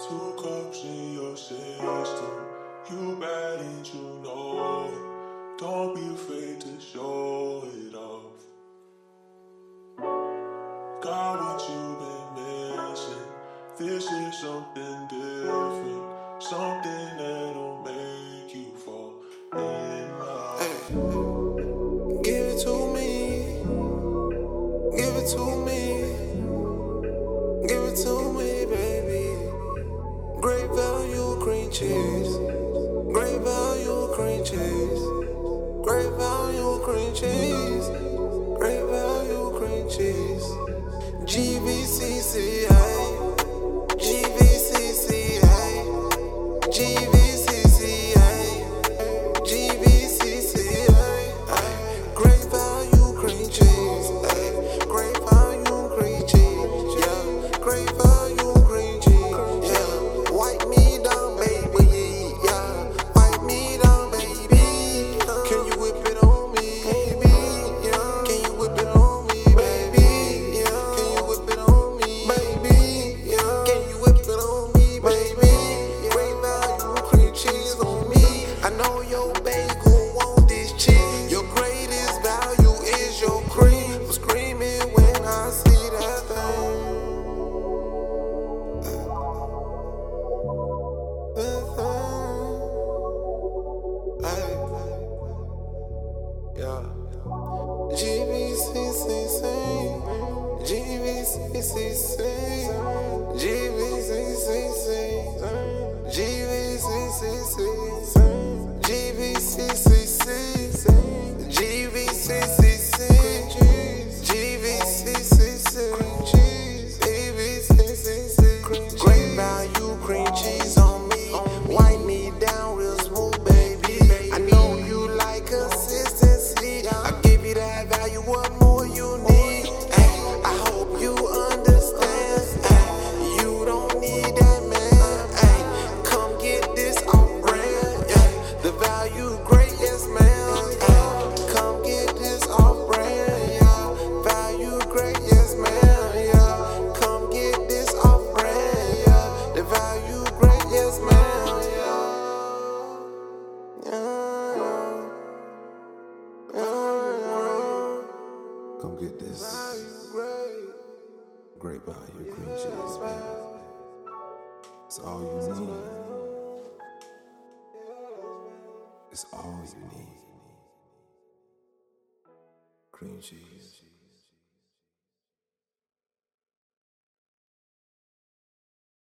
Two cups in your system, you bad and you know it. Don't be afraid to show it off. Got what you've been missing. This is something different, something that'll make you fall in love. Hey. Give it to me, give it to me, give it to me, baby. Great value, green cheese. Great value, green cheese. Great value, green cheese. Great value, green cheese. GVCCA. GVCCA. GVCCA. GVCCA. Great value, green cheese. Great value, green cheese. Yeah, great value. Yeah. GVCCC, GVCCC, GVCCC, GVCCC, GVCCC, GVCCC, GVCCC, GVCCC. Great value, cream cheese on me. Wipe me down real smooth, baby. I know you like consistency. I give you that value, what more you need? Ay, I hope you understand. Ay, you don't need that man. Ay, come get this on brand. Ay, the value, greatest man. Ay, come get this on brand. Yeah. Value, greatest man. Yeah. Come get this on brand. Yeah. The value, greatest man. Yeah. Come get this great value, green cheese, baby. It's all you need. It's all you need. Green cheese.